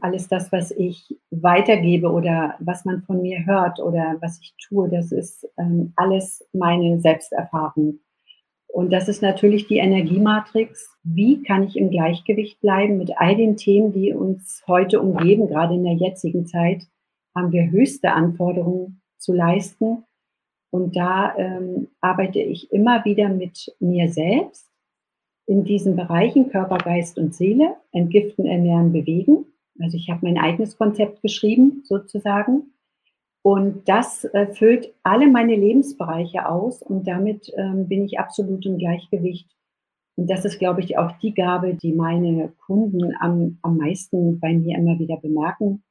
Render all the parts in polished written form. Alles das, was ich weitergebe oder was man von mir hört oder was ich tue, das ist alles meine Selbsterfahrung. Und das ist natürlich die Energiematrix. Wie kann ich im Gleichgewicht bleiben mit all den Themen, die uns heute umgeben? Gerade in der jetzigen Zeit haben wir höchste Anforderungen zu leisten. Und da arbeite ich immer wieder mit mir selbst in diesen Bereichen Körper, Geist und Seele, entgiften, ernähren, bewegen. Also ich habe mein eigenes Konzept geschrieben, sozusagen. Und das füllt alle meine Lebensbereiche aus. Und damit bin ich absolut im Gleichgewicht. Und das ist, glaube ich, auch die Gabe, die meine Kunden am meisten bei mir immer wieder bemerken,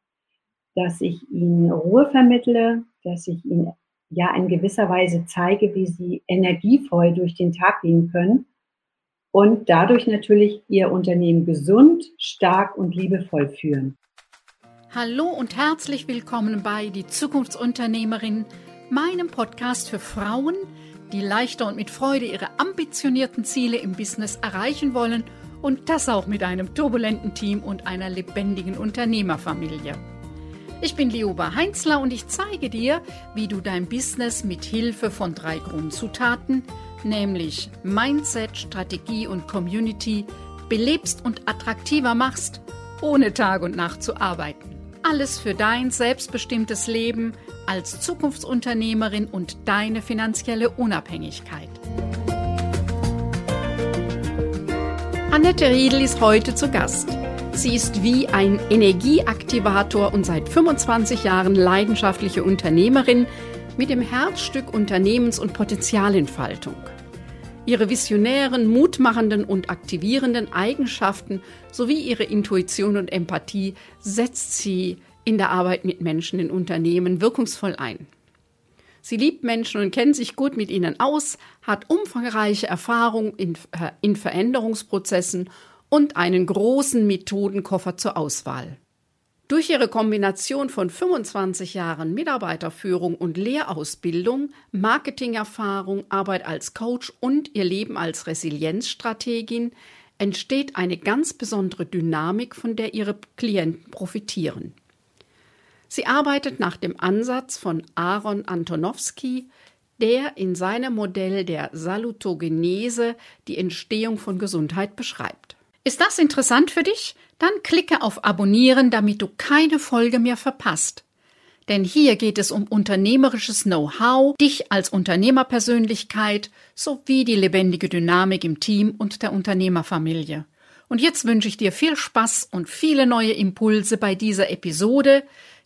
dass ich ihnen Ruhe vermittle, dass ich ihnen ja in gewisser Weise zeige, wie sie energievoll durch den Tag gehen können. Und dadurch natürlich ihr Unternehmen gesund, stark und liebevoll führen. Hallo und herzlich willkommen bei Die Zukunftsunternehmerin, meinem Podcast für Frauen, die leichter und mit Freude ihre ambitionierten Ziele im Business erreichen wollen und das auch mit einem turbulenten Team und einer lebendigen Unternehmerfamilie. Ich bin Lioba Heinzler und ich zeige dir, wie du dein Business mit Hilfe von 3 Grundzutaten, nämlich Mindset, Strategie und Community, belebst und attraktiver machst, ohne Tag und Nacht zu arbeiten. Alles für dein selbstbestimmtes Leben als Zukunftsunternehmerin und deine finanzielle Unabhängigkeit. Annette Riedel ist heute zu Gast. Sie ist wie ein Energieaktivator und seit 25 Jahren leidenschaftliche Unternehmerin, mit dem Herzstück Unternehmens- und Potenzialentfaltung. Ihre visionären, mutmachenden und aktivierenden Eigenschaften sowie ihre Intuition und Empathie setzt sie in der Arbeit mit Menschen in Unternehmen wirkungsvoll ein. Sie liebt Menschen und kennt sich gut mit ihnen aus, hat umfangreiche Erfahrung in Veränderungsprozessen und einen großen Methodenkoffer zur Auswahl. Durch ihre Kombination von 25 Jahren Mitarbeiterführung und Lehrausbildung, Marketingerfahrung, Arbeit als Coach und ihr Leben als Resilienzstrategin entsteht eine ganz besondere Dynamik, von der ihre Klienten profitieren. Sie arbeitet nach dem Ansatz von Aaron Antonovsky, der in seinem Modell der Salutogenese die Entstehung von Gesundheit beschreibt. Ist das interessant für dich? Dann klicke auf Abonnieren, damit du keine Folge mehr verpasst. Denn hier geht es um unternehmerisches Know-how, dich als Unternehmerpersönlichkeit sowie die lebendige Dynamik im Team und der Unternehmerfamilie. Und jetzt wünsche ich dir viel Spaß und viele neue Impulse bei dieser Episode,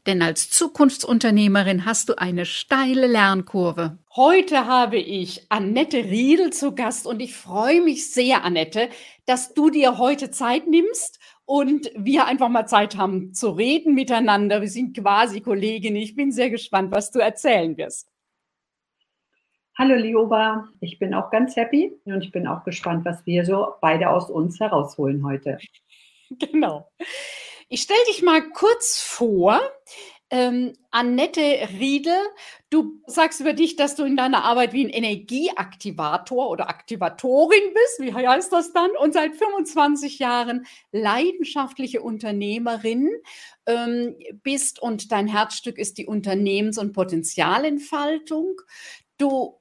denn als Zukunftsunternehmerin hast du eine steile Lernkurve. Heute habe ich Annette Riedel zu Gast und ich freue mich sehr, Annette, dass du dir heute Zeit nimmst und wir einfach mal Zeit haben zu reden miteinander. Wir sind quasi Kolleginnen. Ich bin sehr gespannt, was du erzählen wirst. Hallo Lioba, ich bin auch ganz happy und ich bin auch gespannt, was wir so beide aus uns herausholen heute. Genau. Ich stelle dich mal kurz vor. Annette Riedel, du sagst über dich, dass du in deiner Arbeit wie ein Energieaktivator oder Aktivatorin bist, wie heißt das dann? Und seit 25 Jahren leidenschaftliche Unternehmerin bist und dein Herzstück ist die Unternehmens- und Potenzialentfaltung. Du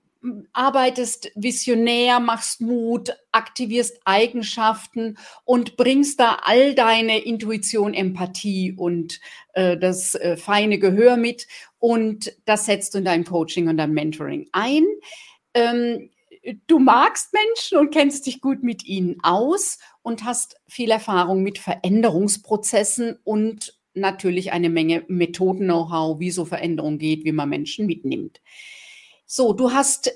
arbeitest visionär, machst Mut, aktivierst Eigenschaften und bringst da all deine Intuition, Empathie und das feine Gehör mit und das setzt du in deinem Coaching und deinem Mentoring ein. Du magst Menschen und kennst dich gut mit ihnen aus und hast viel Erfahrung mit Veränderungsprozessen und natürlich eine Menge Methoden-Know-how, wie so Veränderung geht, wie man Menschen mitnimmt. So, du hast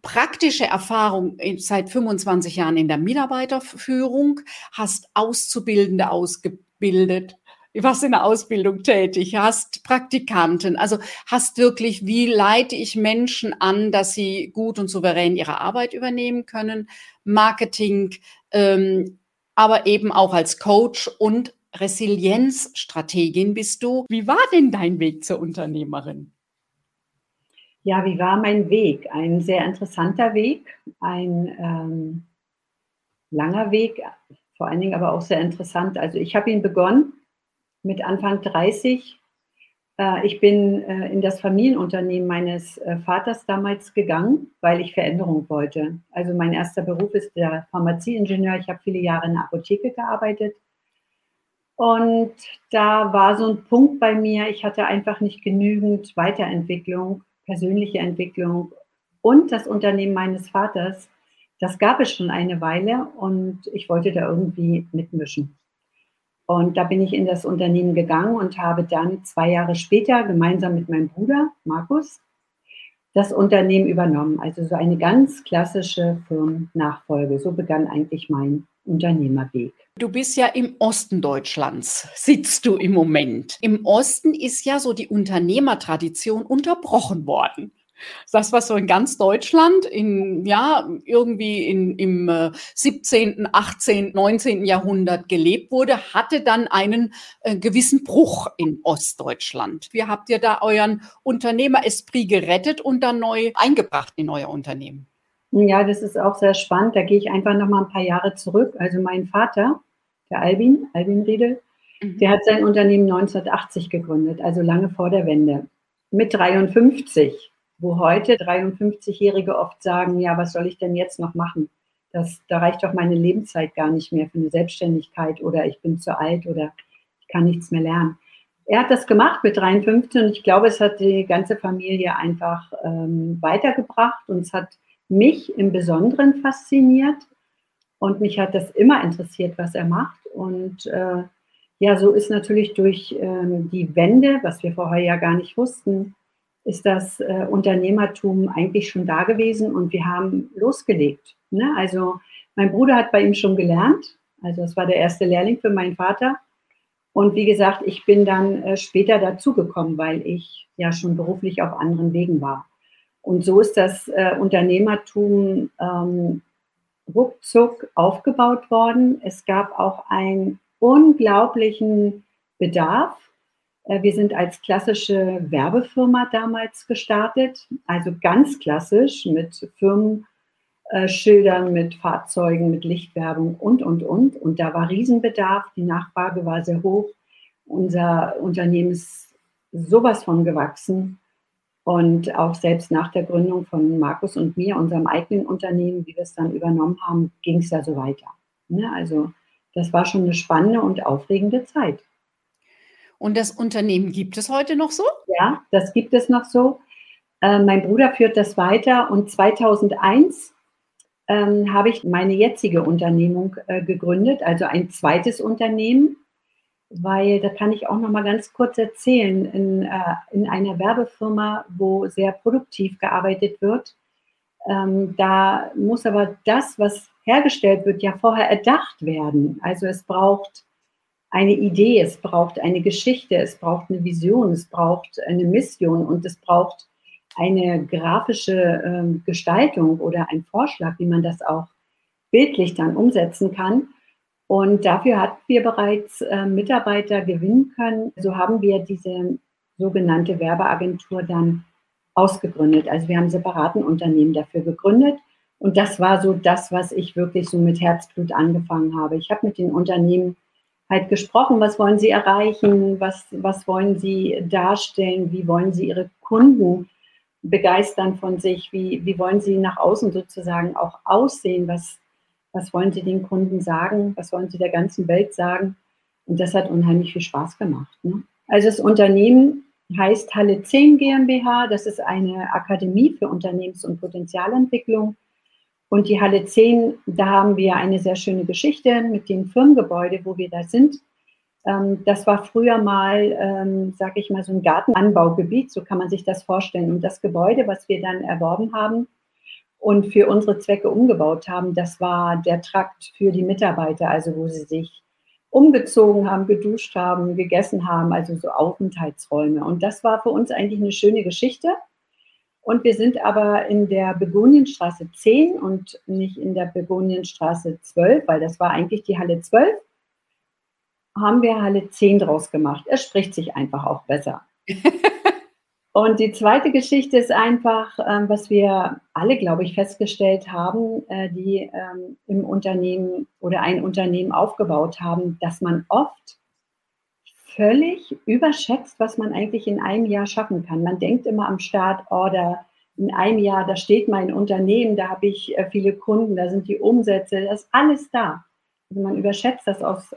praktische Erfahrung seit 25 Jahren in der Mitarbeiterführung, hast Auszubildende ausgebildet, warst in der Ausbildung tätig, hast Praktikanten, also hast wirklich, wie leite ich Menschen an, dass sie gut und souverän ihre Arbeit übernehmen können, Marketing, aber eben auch als Coach und Resilienzstrategin bist du. Wie war denn dein Weg zur Unternehmerin? Ja, wie war mein Weg? Ein sehr interessanter Weg, ein langer Weg, vor allen Dingen aber auch sehr interessant. Also ich habe ihn begonnen mit Anfang 30. Ich bin in das Familienunternehmen meines Vaters damals gegangen, weil ich Veränderung wollte. Also mein erster Beruf ist der Pharmazieingenieur. Ich habe viele Jahre in der Apotheke gearbeitet. Und da war so ein Punkt bei mir, ich hatte einfach nicht genügend Weiterentwicklung, persönliche Entwicklung und das Unternehmen meines Vaters. Das gab es schon eine Weile und ich wollte da irgendwie mitmischen. Und da bin ich in das Unternehmen gegangen und habe dann 2 Jahre später gemeinsam mit meinem Bruder Markus das Unternehmen übernommen. Also so eine ganz klassische Firmennachfolge. So begann eigentlich mein Unternehmerweg. Du bist ja im Osten Deutschlands, sitzt du im Moment. Im Osten ist ja so die Unternehmertradition unterbrochen worden. Das, was so in ganz Deutschland im 17., 18., 19. Jahrhundert gelebt wurde, hatte dann einen gewissen Bruch in Ostdeutschland. Wie habt ihr da euren Unternehmeresprit gerettet und dann neu eingebracht in euer Unternehmen? Ja, das ist auch sehr spannend. Da gehe ich einfach noch mal ein paar Jahre zurück. Also mein Vater, der Albin Riedel, der hat sein Unternehmen 1980 gegründet, also lange vor der Wende, mit 53. Wo heute 53-Jährige oft sagen, ja, was soll ich denn jetzt noch machen? Da reicht doch meine Lebenszeit gar nicht mehr für eine Selbstständigkeit oder ich bin zu alt oder ich kann nichts mehr lernen. Er hat das gemacht mit 53 und ich glaube, es hat die ganze Familie einfach weitergebracht und es hat mich im Besonderen fasziniert und mich hat das immer interessiert, was er macht. Und ja, so ist natürlich durch die Wende, was wir vorher ja gar nicht wussten, ist das Unternehmertum eigentlich schon da gewesen und wir haben losgelegt. Ne? Also mein Bruder hat bei ihm schon gelernt, also das war der erste Lehrling für meinen Vater. Und wie gesagt, ich bin dann später dazugekommen, weil ich ja schon beruflich auf anderen Wegen war. Und so ist das Unternehmertum ruckzuck aufgebaut worden. Es gab auch einen unglaublichen Bedarf. Wir sind als klassische Werbefirma damals gestartet, also ganz klassisch mit Firmenschildern, mit Fahrzeugen, mit Lichtwerbung und. Und da war Riesenbedarf, die Nachfrage war sehr hoch. Unser Unternehmen ist sowas von gewachsen und auch selbst nach der Gründung von Markus und mir, unserem eigenen Unternehmen, wie wir es dann übernommen haben, ging es ja so weiter. Also das war schon eine spannende und aufregende Zeit. Und das Unternehmen gibt es heute noch so? Ja, das gibt es noch so. Mein Bruder führt das weiter und 2001 habe ich meine jetzige Unternehmung gegründet, also ein zweites Unternehmen, weil da kann ich auch noch mal ganz kurz erzählen, in einer Werbefirma, wo sehr produktiv gearbeitet wird, da muss aber das, was hergestellt wird, ja vorher erdacht werden. Also es braucht eine Idee, es braucht eine Geschichte, es braucht eine Vision, es braucht eine Mission und es braucht eine grafische Gestaltung oder einen Vorschlag, wie man das auch bildlich dann umsetzen kann. Und dafür hatten wir bereits Mitarbeiter gewinnen können. So haben wir diese sogenannte Werbeagentur dann ausgegründet. Also wir haben separaten Unternehmen dafür gegründet. Und das war so das, was ich wirklich so mit Herzblut angefangen habe. Ich habe mit den Unternehmen halt gesprochen, was wollen sie erreichen, was wollen sie darstellen, wie wollen sie ihre Kunden begeistern von sich, wie wollen sie nach außen sozusagen auch aussehen, was wollen sie den Kunden sagen, was wollen sie der ganzen Welt sagen. Und das hat unheimlich viel Spaß gemacht. Ne? Also das Unternehmen heißt Halle 10 GmbH, das ist eine Akademie für Unternehmens- und Potenzialentwicklung. Und die Halle 10, da haben wir eine sehr schöne Geschichte mit dem Firmengebäude, wo wir da sind. Das war früher mal, sage ich mal, so ein Gartenanbaugebiet, so kann man sich das vorstellen. Und das Gebäude, was wir dann erworben haben und für unsere Zwecke umgebaut haben, das war der Trakt für die Mitarbeiter, also wo sie sich umgezogen haben, geduscht haben, gegessen haben, also so Aufenthaltsräume. Und das war für uns eigentlich eine schöne Geschichte. Und wir sind aber in der Begonienstraße 10 und nicht in der Begonienstraße 12, weil das war eigentlich die Halle 12, haben wir Halle 10 draus gemacht. Es spricht sich einfach auch besser. Und die zweite Geschichte ist einfach, was wir alle, glaube ich, festgestellt haben, die im Unternehmen oder ein Unternehmen aufgebaut haben, dass man oft völlig überschätzt, was man eigentlich in einem Jahr schaffen kann. Man denkt immer am Start, oh, in einem Jahr, da steht mein Unternehmen, da habe ich viele Kunden, da sind die Umsätze, das ist alles da. Also man überschätzt das aus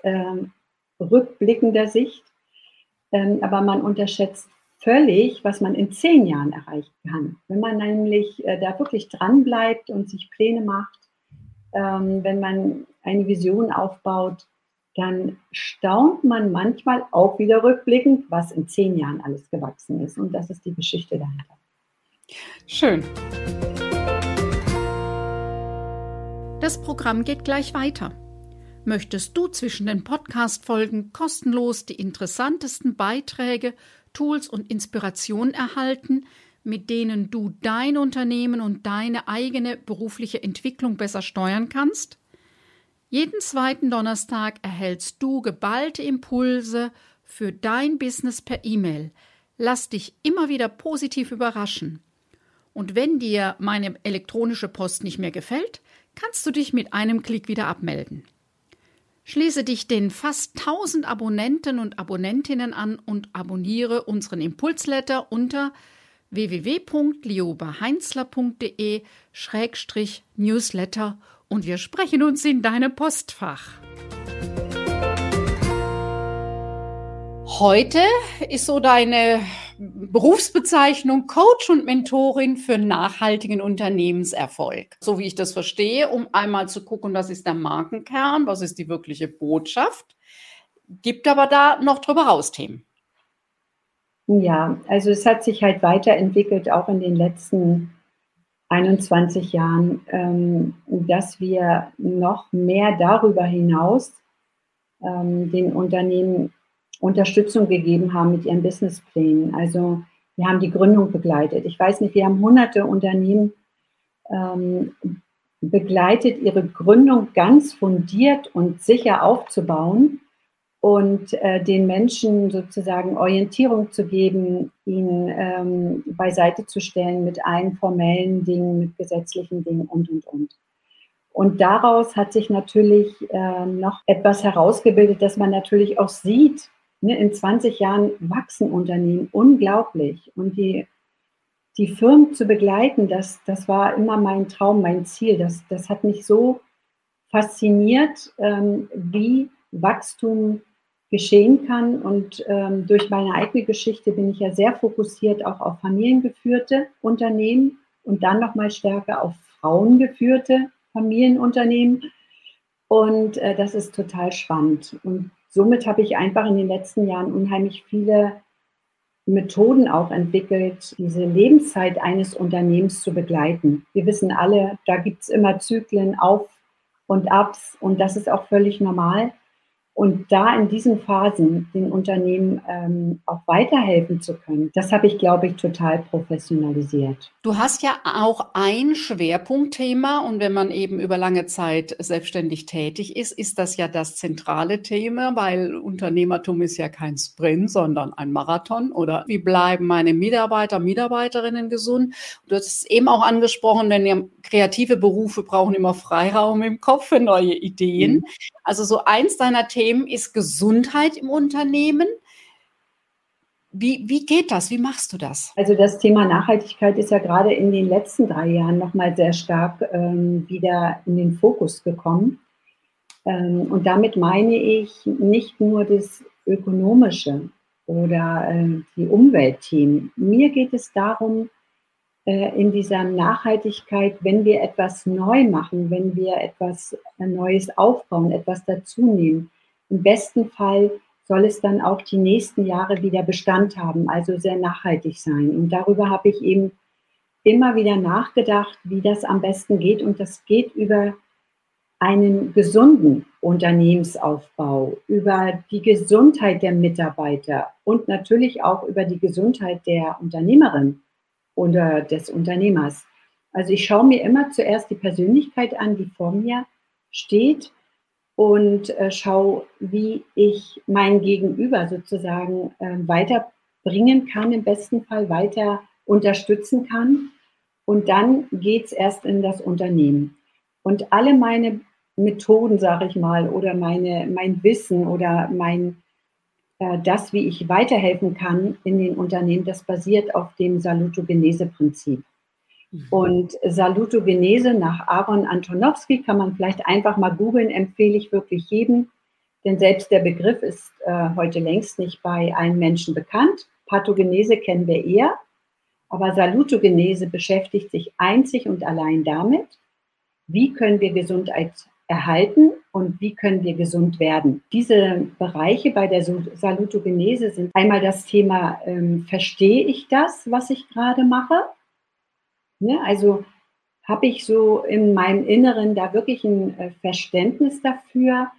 rückblickender Sicht, aber man unterschätzt völlig, was man in 10 Jahren erreichen kann. Wenn man nämlich da wirklich dran bleibt und sich Pläne macht, wenn man eine Vision aufbaut, dann staunt man manchmal auch wieder rückblickend, was in 10 Jahren alles gewachsen ist. Und das ist die Geschichte dahinter. Schön. Das Programm geht gleich weiter. Möchtest du zwischen den Podcast-Folgen kostenlos die interessantesten Beiträge, Tools und Inspirationen erhalten, mit denen du dein Unternehmen und deine eigene berufliche Entwicklung besser steuern kannst? Jeden zweiten Donnerstag erhältst du geballte Impulse für dein Business per E-Mail. Lass dich immer wieder positiv überraschen. Und wenn dir meine elektronische Post nicht mehr gefällt, kannst du dich mit einem Klick wieder abmelden. Schließe dich den fast 1000 Abonnenten und Abonnentinnen an und abonniere unseren Impulsletter unter www.liobaheinzler.de/newsletter und wir sprechen uns in deinem Postfach. Heute ist so deine Berufsbezeichnung Coach und Mentorin für nachhaltigen Unternehmenserfolg. So wie ich das verstehe, um einmal zu gucken, was ist der Markenkern, was ist die wirkliche Botschaft. Gibt aber da noch drüber raus Themen. Ja, also es hat sich halt weiterentwickelt, auch in den letzten 21 Jahren, dass wir noch mehr darüber hinaus den Unternehmen Unterstützung gegeben haben mit ihren Businessplänen. Also wir haben die Gründung begleitet. Ich weiß nicht, wir haben hunderte Unternehmen begleitet, ihre Gründung ganz fundiert und sicher aufzubauen und den Menschen sozusagen Orientierung zu geben, ihnen beiseite zu stellen mit allen formellen Dingen, mit gesetzlichen Dingen und. Und daraus hat sich natürlich noch etwas herausgebildet, dass man natürlich auch sieht, in 20 Jahren wachsen Unternehmen unglaublich. Und die Firmen zu begleiten, das war immer mein Traum, mein Ziel. Das hat mich so fasziniert, wie Wachstum geschehen kann. Und durch meine eigene Geschichte bin ich ja sehr fokussiert auch auf familiengeführte Unternehmen und dann nochmal stärker auf frauengeführte Familienunternehmen. Und das ist total spannend. Und somit habe ich einfach in den letzten Jahren unheimlich viele Methoden auch entwickelt, diese Lebenszeit eines Unternehmens zu begleiten. Wir wissen alle, da gibt es immer Zyklen, Auf- und Abs und das ist auch völlig normal. Und da in diesen Phasen den Unternehmen auch weiterhelfen zu können, das habe ich, glaube ich, total professionalisiert. Du hast ja auch ein Schwerpunktthema und wenn man eben über lange Zeit selbstständig tätig ist, ist das ja das zentrale Thema, weil Unternehmertum ist ja kein Sprint, sondern ein Marathon oder wie bleiben meine Mitarbeiter, Mitarbeiterinnen gesund? Du hast es eben auch angesprochen, denn kreative Berufe brauchen immer Freiraum im Kopf für neue Ideen. Also so eins deiner Themen ist Gesundheit im Unternehmen. Wie geht das? Wie machst du das? Also das Thema Nachhaltigkeit ist ja gerade in den letzten 3 Jahren nochmal sehr stark wieder in den Fokus gekommen. Und damit meine ich nicht nur das Ökonomische oder die Umweltthemen. Mir geht es darum, in dieser Nachhaltigkeit, wenn wir etwas neu machen, wenn wir etwas Neues aufbauen, etwas dazunehmen, im besten Fall soll es dann auch die nächsten Jahre wieder Bestand haben, also sehr nachhaltig sein. Und darüber habe ich eben immer wieder nachgedacht, wie das am besten geht. Und das geht über einen gesunden Unternehmensaufbau, über die Gesundheit der Mitarbeiter und natürlich auch über die Gesundheit der Unternehmerin oder des Unternehmers. Also ich schaue mir immer zuerst die Persönlichkeit an, die vor mir steht, und schaue, wie ich mein Gegenüber sozusagen weiterbringen kann, im besten Fall weiter unterstützen kann. Und dann geht es erst in das Unternehmen. Und alle meine Methoden, sage ich mal, oder mein Wissen oder mein das, wie ich weiterhelfen kann in den Unternehmen, das basiert auf dem Salutogenese-Prinzip. Und Salutogenese nach Aaron Antonovsky kann man vielleicht einfach mal googeln, empfehle ich wirklich jedem, denn selbst der Begriff ist heute längst nicht bei allen Menschen bekannt. Pathogenese kennen wir eher, aber Salutogenese beschäftigt sich einzig und allein damit, wie können wir Gesundheit erhalten und wie können wir gesund werden. Diese Bereiche bei der Salutogenese sind einmal das Thema, verstehe ich das, was ich gerade mache? Ne, also habe ich so in meinem Inneren da wirklich ein Verständnis dafür,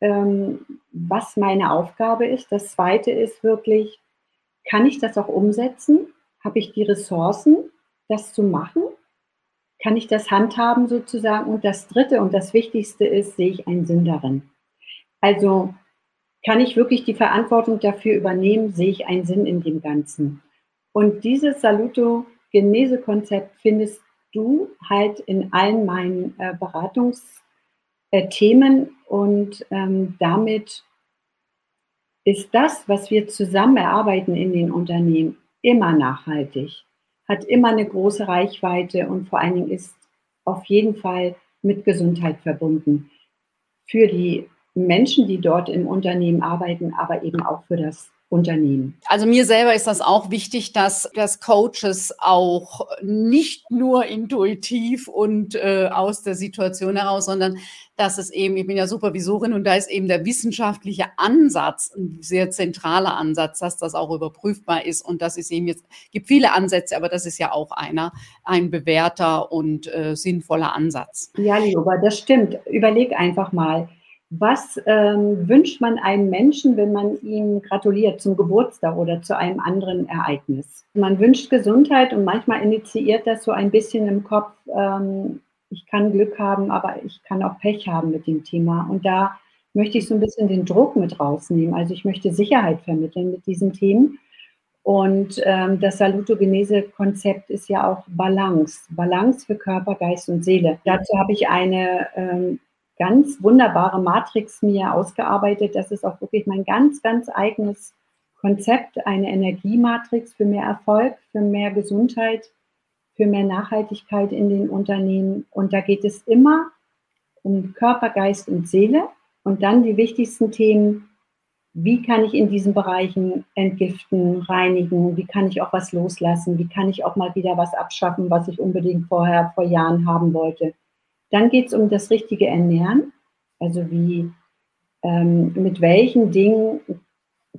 was meine Aufgabe ist. Das Zweite ist wirklich, kann ich das auch umsetzen? Habe ich die Ressourcen, das zu machen? Kann ich das handhaben sozusagen? Und das Dritte und das Wichtigste ist, sehe ich einen Sinn darin? Also kann ich wirklich die Verantwortung dafür übernehmen? Sehe ich einen Sinn in dem Ganzen? Und dieses Salutogenese-Konzept findest du halt in allen meinen Beratungsthemen und damit ist das, was wir zusammen erarbeiten in den Unternehmen, immer nachhaltig, hat immer eine große Reichweite und vor allen Dingen ist auf jeden Fall mit Gesundheit verbunden. Für die Menschen, die dort im Unternehmen arbeiten, aber eben auch für das Unternehmen. Also mir selber ist das auch wichtig, dass Coaches auch nicht nur intuitiv und aus der Situation heraus, sondern dass es eben, ich bin ja Supervisorin und da ist eben der wissenschaftliche Ansatz, ein sehr zentraler Ansatz, dass das auch überprüfbar ist und das ist eben jetzt, gibt viele Ansätze, aber das ist ja auch ein bewährter und sinnvoller Ansatz. Ja, Lioba, das stimmt. Überleg einfach mal. Was wünscht man einem Menschen, wenn man ihm gratuliert zum Geburtstag oder zu einem anderen Ereignis? Man wünscht Gesundheit und manchmal initiiert das so ein bisschen im Kopf, ich kann Glück haben, aber ich kann auch Pech haben mit dem Thema. Und da möchte ich so ein bisschen den Druck mit rausnehmen. Also ich möchte Sicherheit vermitteln mit diesen Themen. Und das Salutogenese-Konzept ist ja auch Balance. Balance für Körper, Geist und Seele. Dazu habe ich eine ganz wunderbare Matrix mir ausgearbeitet. Das ist auch wirklich mein ganz, ganz eigenes Konzept, eine Energiematrix für mehr Erfolg, für mehr Gesundheit, für mehr Nachhaltigkeit in den Unternehmen. Und da geht es immer um Körper, Geist und Seele. Und dann die wichtigsten Themen, wie kann ich in diesen Bereichen entgiften, reinigen, wie kann ich auch was loslassen, wie kann ich auch mal wieder was abschaffen, was ich unbedingt vor Jahren haben wollte. Dann geht es um das richtige Ernähren, also wie, mit welchen Dingen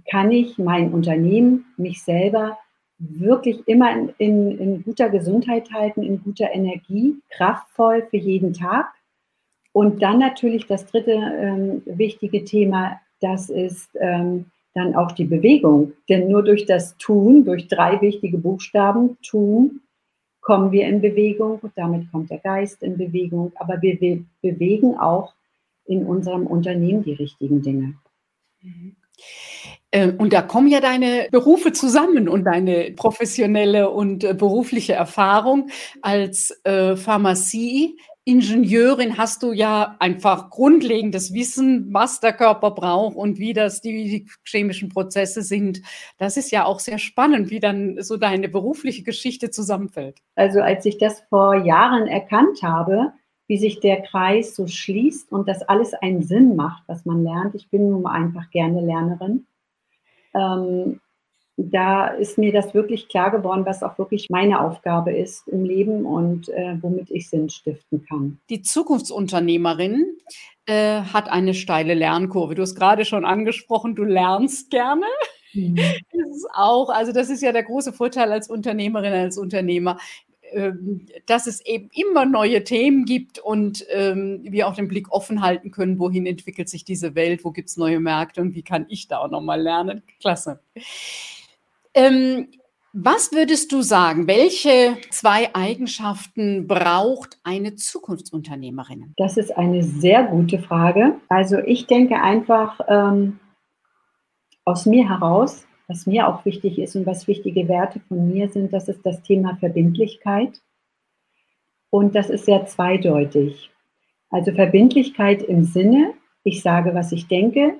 kann ich mein Unternehmen, mich selber wirklich immer in guter Gesundheit halten, in guter Energie, kraftvoll für jeden Tag. Und dann natürlich das dritte wichtige Thema, das ist dann auch die Bewegung. Denn nur durch das Tun, durch drei wichtige Buchstaben, Tun, kommen wir in Bewegung, damit kommt der Geist in Bewegung, aber wir bewegen auch in unserem Unternehmen die richtigen Dinge. Und da kommen ja deine Berufe zusammen und deine professionelle und berufliche Erfahrung als Pharmazieingenieurin hast du ja einfach grundlegendes Wissen, was der Körper braucht und wie das die chemischen Prozesse sind. Das ist ja auch sehr spannend, wie dann so deine berufliche Geschichte zusammenfällt. Also als ich das vor Jahren erkannt habe, wie sich der Kreis so schließt und dass alles einen Sinn macht, was man lernt. Ich bin nun mal einfach gerne Lernerin. Da ist mir das wirklich klar geworden, was auch wirklich meine Aufgabe ist im Leben und womit ich Sinn stiften kann. Die Zukunftsunternehmerin hat eine steile Lernkurve. Du hast gerade schon angesprochen, du lernst gerne. Mhm. Das ist auch, also das ist ja der große Vorteil als Unternehmerin, als Unternehmer, dass es eben immer neue Themen gibt und wir auch den Blick offen halten können, wohin entwickelt sich diese Welt, wo gibt es neue Märkte und wie kann ich da auch nochmal lernen. Klasse. Was würdest du sagen, welche zwei Eigenschaften braucht eine Zukunftsunternehmerin? Das ist eine sehr gute Frage. Also ich denke einfach aus mir heraus, was mir auch wichtig ist und was wichtige Werte von mir sind, das ist das Thema Verbindlichkeit. Und das ist sehr zweideutig. Also Verbindlichkeit im Sinne, ich sage, was ich denke,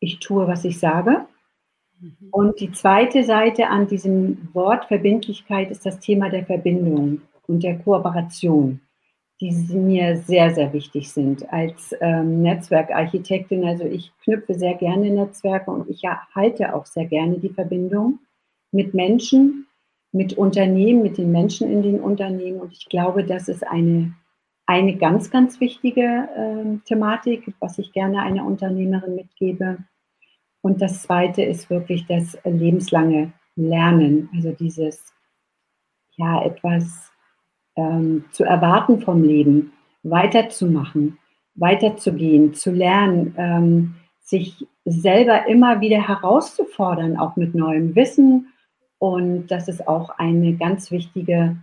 ich tue, was ich sage. Und die zweite Seite an diesem Wort Verbindlichkeit ist das Thema der Verbindung und der Kooperation, die mir sehr, sehr wichtig sind als Netzwerkarchitektin. Also ich knüpfe sehr gerne Netzwerke und ich halte auch sehr gerne die Verbindung mit Menschen, mit Unternehmen, mit den Menschen in den Unternehmen. Und ich glaube, das ist eine ganz, ganz wichtige Thematik, was ich gerne einer Unternehmerin mitgebe. Und das Zweite ist wirklich das lebenslange Lernen, also dieses, ja, etwas zu erwarten vom Leben, weiterzumachen, weiterzugehen, zu lernen, sich selber immer wieder herauszufordern, auch mit neuem Wissen. Und das ist auch eine ganz wichtige,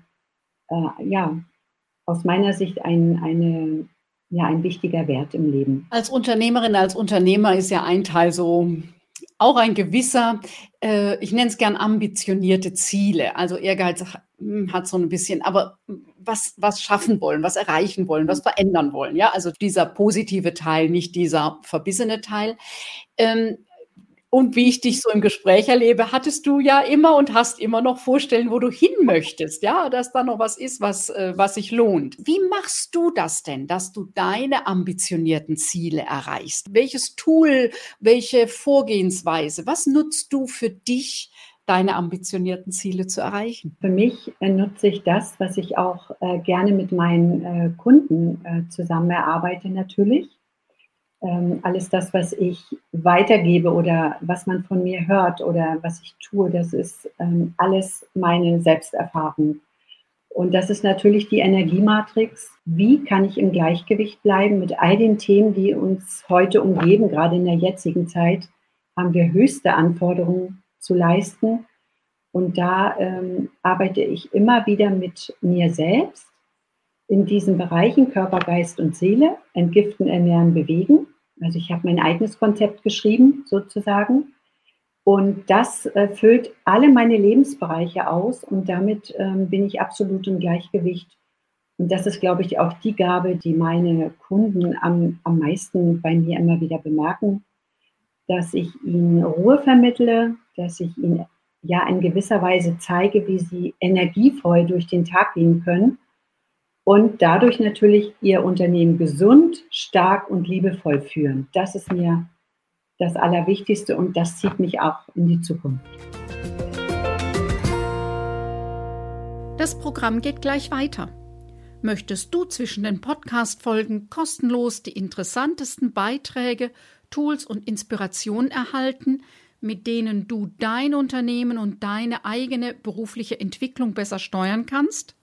aus meiner Sicht ein wichtiger Wert im Leben. Als Unternehmerin, als Unternehmer ist ja ein Teil so auch ein gewisser, ich nenne es gern ambitionierte Ziele. Also Ehrgeiz hat so ein bisschen, aber was schaffen wollen, was erreichen wollen, was verändern wollen. Ja, also dieser positive Teil, nicht dieser verbissene Teil. Und wie ich dich so im Gespräch erlebe, hattest du ja immer und hast immer noch Vorstellungen, wo du hin möchtest, ja, dass da noch was ist, was sich lohnt. Wie machst du das denn, dass du deine ambitionierten Ziele erreichst? Welches Tool, welche Vorgehensweise, was nutzt du für dich, deine ambitionierten Ziele zu erreichen? Für mich nutze ich das, was ich auch gerne mit meinen Kunden zusammen erarbeite natürlich. Alles das, was ich weitergebe oder was man von mir hört oder was ich tue, das ist alles meine Selbsterfahrung. Und das ist natürlich die Energiematrix. Wie kann ich im Gleichgewicht bleiben mit all den Themen, die uns heute umgeben? Gerade in der jetzigen Zeit haben wir höchste Anforderungen zu leisten. Und da arbeite ich immer wieder mit mir selbst in diesen Bereichen Körper, Geist und Seele, entgiften, ernähren, bewegen. Also ich habe mein eigenes Konzept geschrieben, sozusagen. Und das füllt alle meine Lebensbereiche aus und damit bin ich absolut im Gleichgewicht. Und das ist, glaube ich, auch die Gabe, die meine Kunden am meisten bei mir immer wieder bemerken, dass ich ihnen Ruhe vermittle, dass ich ihnen ja in gewisser Weise zeige, wie sie energievoll durch den Tag gehen können. Und dadurch natürlich ihr Unternehmen gesund, stark und liebevoll führen. Das ist mir das Allerwichtigste und das zieht mich auch in die Zukunft. Das Programm geht gleich weiter. Möchtest du zwischen den Podcast-Folgen kostenlos die interessantesten Beiträge, Tools und Inspirationen erhalten, mit denen du dein Unternehmen und deine eigene berufliche Entwicklung besser steuern kannst?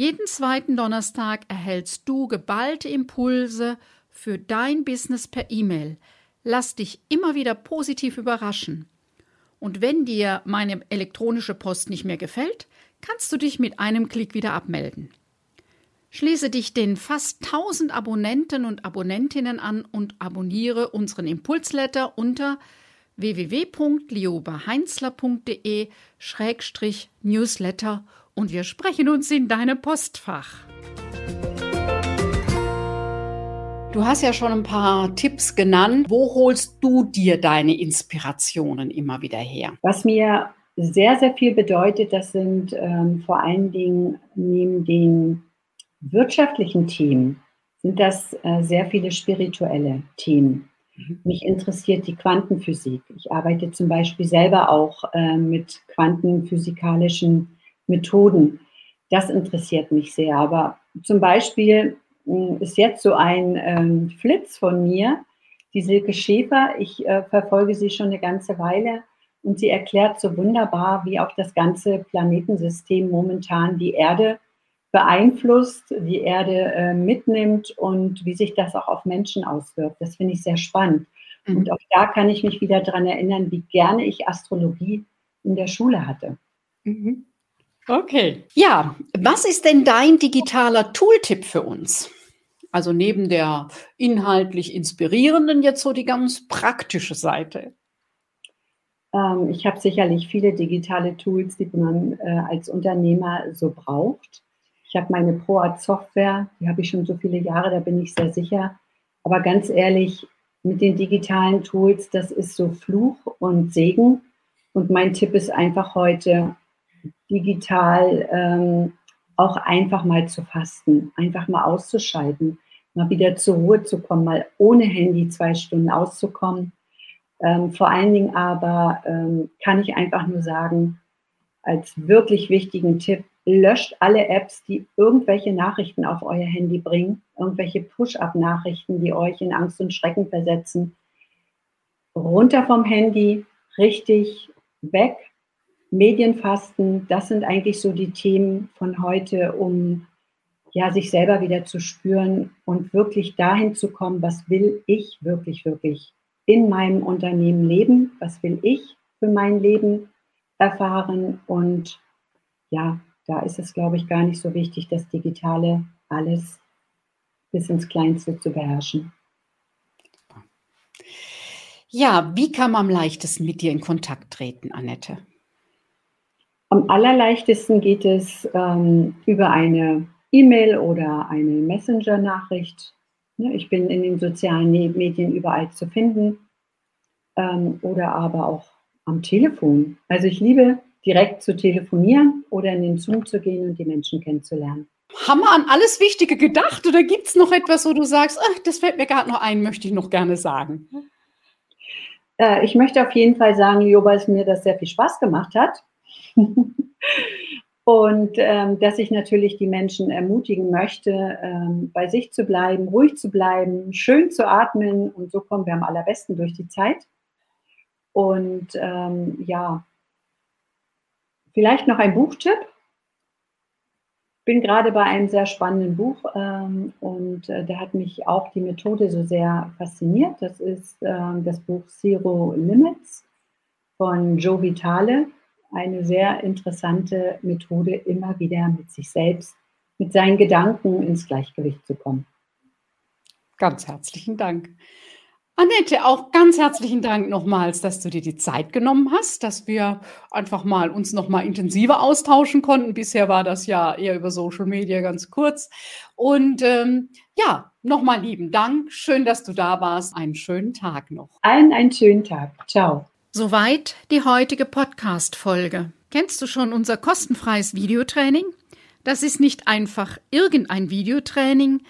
Jeden zweiten Donnerstag erhältst du geballte Impulse für dein Business per E-Mail. Lass dich immer wieder positiv überraschen. Und wenn dir meine elektronische Post nicht mehr gefällt, kannst du dich mit einem Klick wieder abmelden. Schließe dich den fast 1000 Abonnenten und Abonnentinnen an und abonniere unseren Impulsletter unter www.liobaheinzler.de/newsletter. Und wir sprechen uns in deinem Postfach. Du hast ja schon ein paar Tipps genannt. Wo holst du dir deine Inspirationen immer wieder her? Was mir sehr, sehr viel bedeutet, das sind vor allen Dingen neben den wirtschaftlichen Themen, sind das sehr viele spirituelle Themen. Mich interessiert die Quantenphysik. Ich arbeite zum Beispiel selber auch mit quantenphysikalischen Methoden, das interessiert mich sehr. Aber zum Beispiel ist jetzt so ein Flitz von mir, die Silke Schäfer. Ich verfolge sie schon eine ganze Weile und sie erklärt so wunderbar, wie auch das ganze Planetensystem momentan die Erde beeinflusst, die Erde mitnimmt und wie sich das auch auf Menschen auswirkt. Das finde ich sehr spannend. Und auch da kann ich mich wieder daran erinnern, wie gerne ich Astrologie in der Schule hatte. Mhm. Okay. Ja, was ist denn dein digitaler Tooltip für uns? Also neben der inhaltlich inspirierenden jetzt so die ganz praktische Seite. Ich habe sicherlich viele digitale Tools, die man als Unternehmer so braucht. Ich habe meine ProRat-Software, die habe ich schon so viele Jahre, da bin ich sehr sicher. Aber ganz ehrlich, mit den digitalen Tools, das ist so Fluch und Segen. Und mein Tipp ist einfach heute, digital auch einfach mal zu fasten, einfach mal auszuschalten, mal wieder zur Ruhe zu kommen, mal ohne Handy 2 Stunden auszukommen. Vor allen Dingen aber kann ich einfach nur sagen, als wirklich wichtigen Tipp, löscht alle Apps, die irgendwelche Nachrichten auf euer Handy bringen, irgendwelche Push-Up-Nachrichten, die euch in Angst und Schrecken versetzen. Runter vom Handy, richtig weg. Medienfasten, das sind eigentlich so die Themen von heute, um ja, sich selber wieder zu spüren und wirklich dahin zu kommen, was will ich wirklich in meinem Unternehmen leben, was will ich für mein Leben erfahren. Und ja, da ist es, glaube ich, gar nicht so wichtig, das Digitale alles bis ins Kleinste zu beherrschen. Ja, wie kann man am leichtesten mit dir in Kontakt treten, Annette? Am allerleichtesten geht es über eine E-Mail oder eine Messenger-Nachricht. Ich bin in den sozialen Medien überall zu finden oder aber auch am Telefon. Also ich liebe direkt zu telefonieren oder in den Zoom zu gehen und die Menschen kennenzulernen. Haben wir an alles Wichtige gedacht oder gibt es noch etwas, wo du sagst, ach, das fällt mir gerade noch ein, möchte ich noch gerne sagen? Ich möchte auf jeden Fall sagen, Lioba, es mir das sehr viel Spaß gemacht hat. Und dass ich natürlich die Menschen ermutigen möchte, bei sich zu bleiben, ruhig zu bleiben, schön zu atmen. Und so kommen wir am allerbesten durch die Zeit. Und ja, vielleicht noch ein Buchtipp. Bin gerade bei einem sehr spannenden Buch und da hat mich auch die Methode so sehr fasziniert. Das ist das Buch Zero Limits von Joe Vitale. Eine sehr interessante Methode, immer wieder mit sich selbst, mit seinen Gedanken ins Gleichgewicht zu kommen. Ganz herzlichen Dank. Annette, auch ganz herzlichen Dank nochmals, dass du dir die Zeit genommen hast, dass wir einfach mal uns nochmal intensiver austauschen konnten. Bisher war das ja eher über Social Media ganz kurz. Und ja, nochmal lieben Dank. Schön, dass du da warst. Einen schönen Tag noch. Allen einen schönen Tag. Ciao. Soweit die heutige Podcast-Folge. Kennst du schon unser kostenfreies Videotraining? Das ist nicht einfach irgendein Videotraining.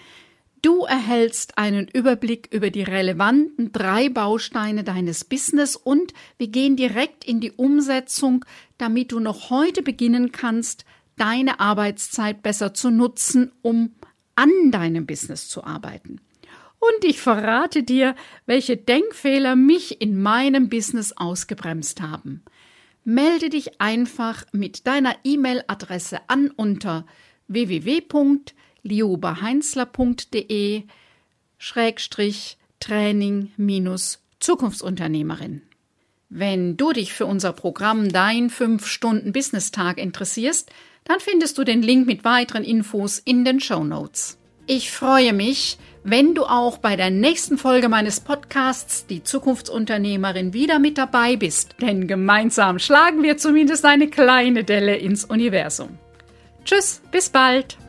Du erhältst einen Überblick über die relevanten 3 Bausteine deines Business und wir gehen direkt in die Umsetzung, damit du noch heute beginnen kannst, deine Arbeitszeit besser zu nutzen, um an deinem Business zu arbeiten. Und ich verrate dir, welche Denkfehler mich in meinem Business ausgebremst haben. Melde dich einfach mit deiner E-Mail-Adresse an unter www.liobaheinzler.de/training-Zukunftsunternehmerin. Wenn du dich für unser Programm Dein 5-Stunden-Business-Tag interessierst, dann findest du den Link mit weiteren Infos in den Shownotes. Ich freue mich, wenn du auch bei der nächsten Folge meines Podcasts die Zukunftsunternehmerin wieder mit dabei bist. Denn gemeinsam schlagen wir zumindest eine kleine Delle ins Universum. Tschüss, bis bald!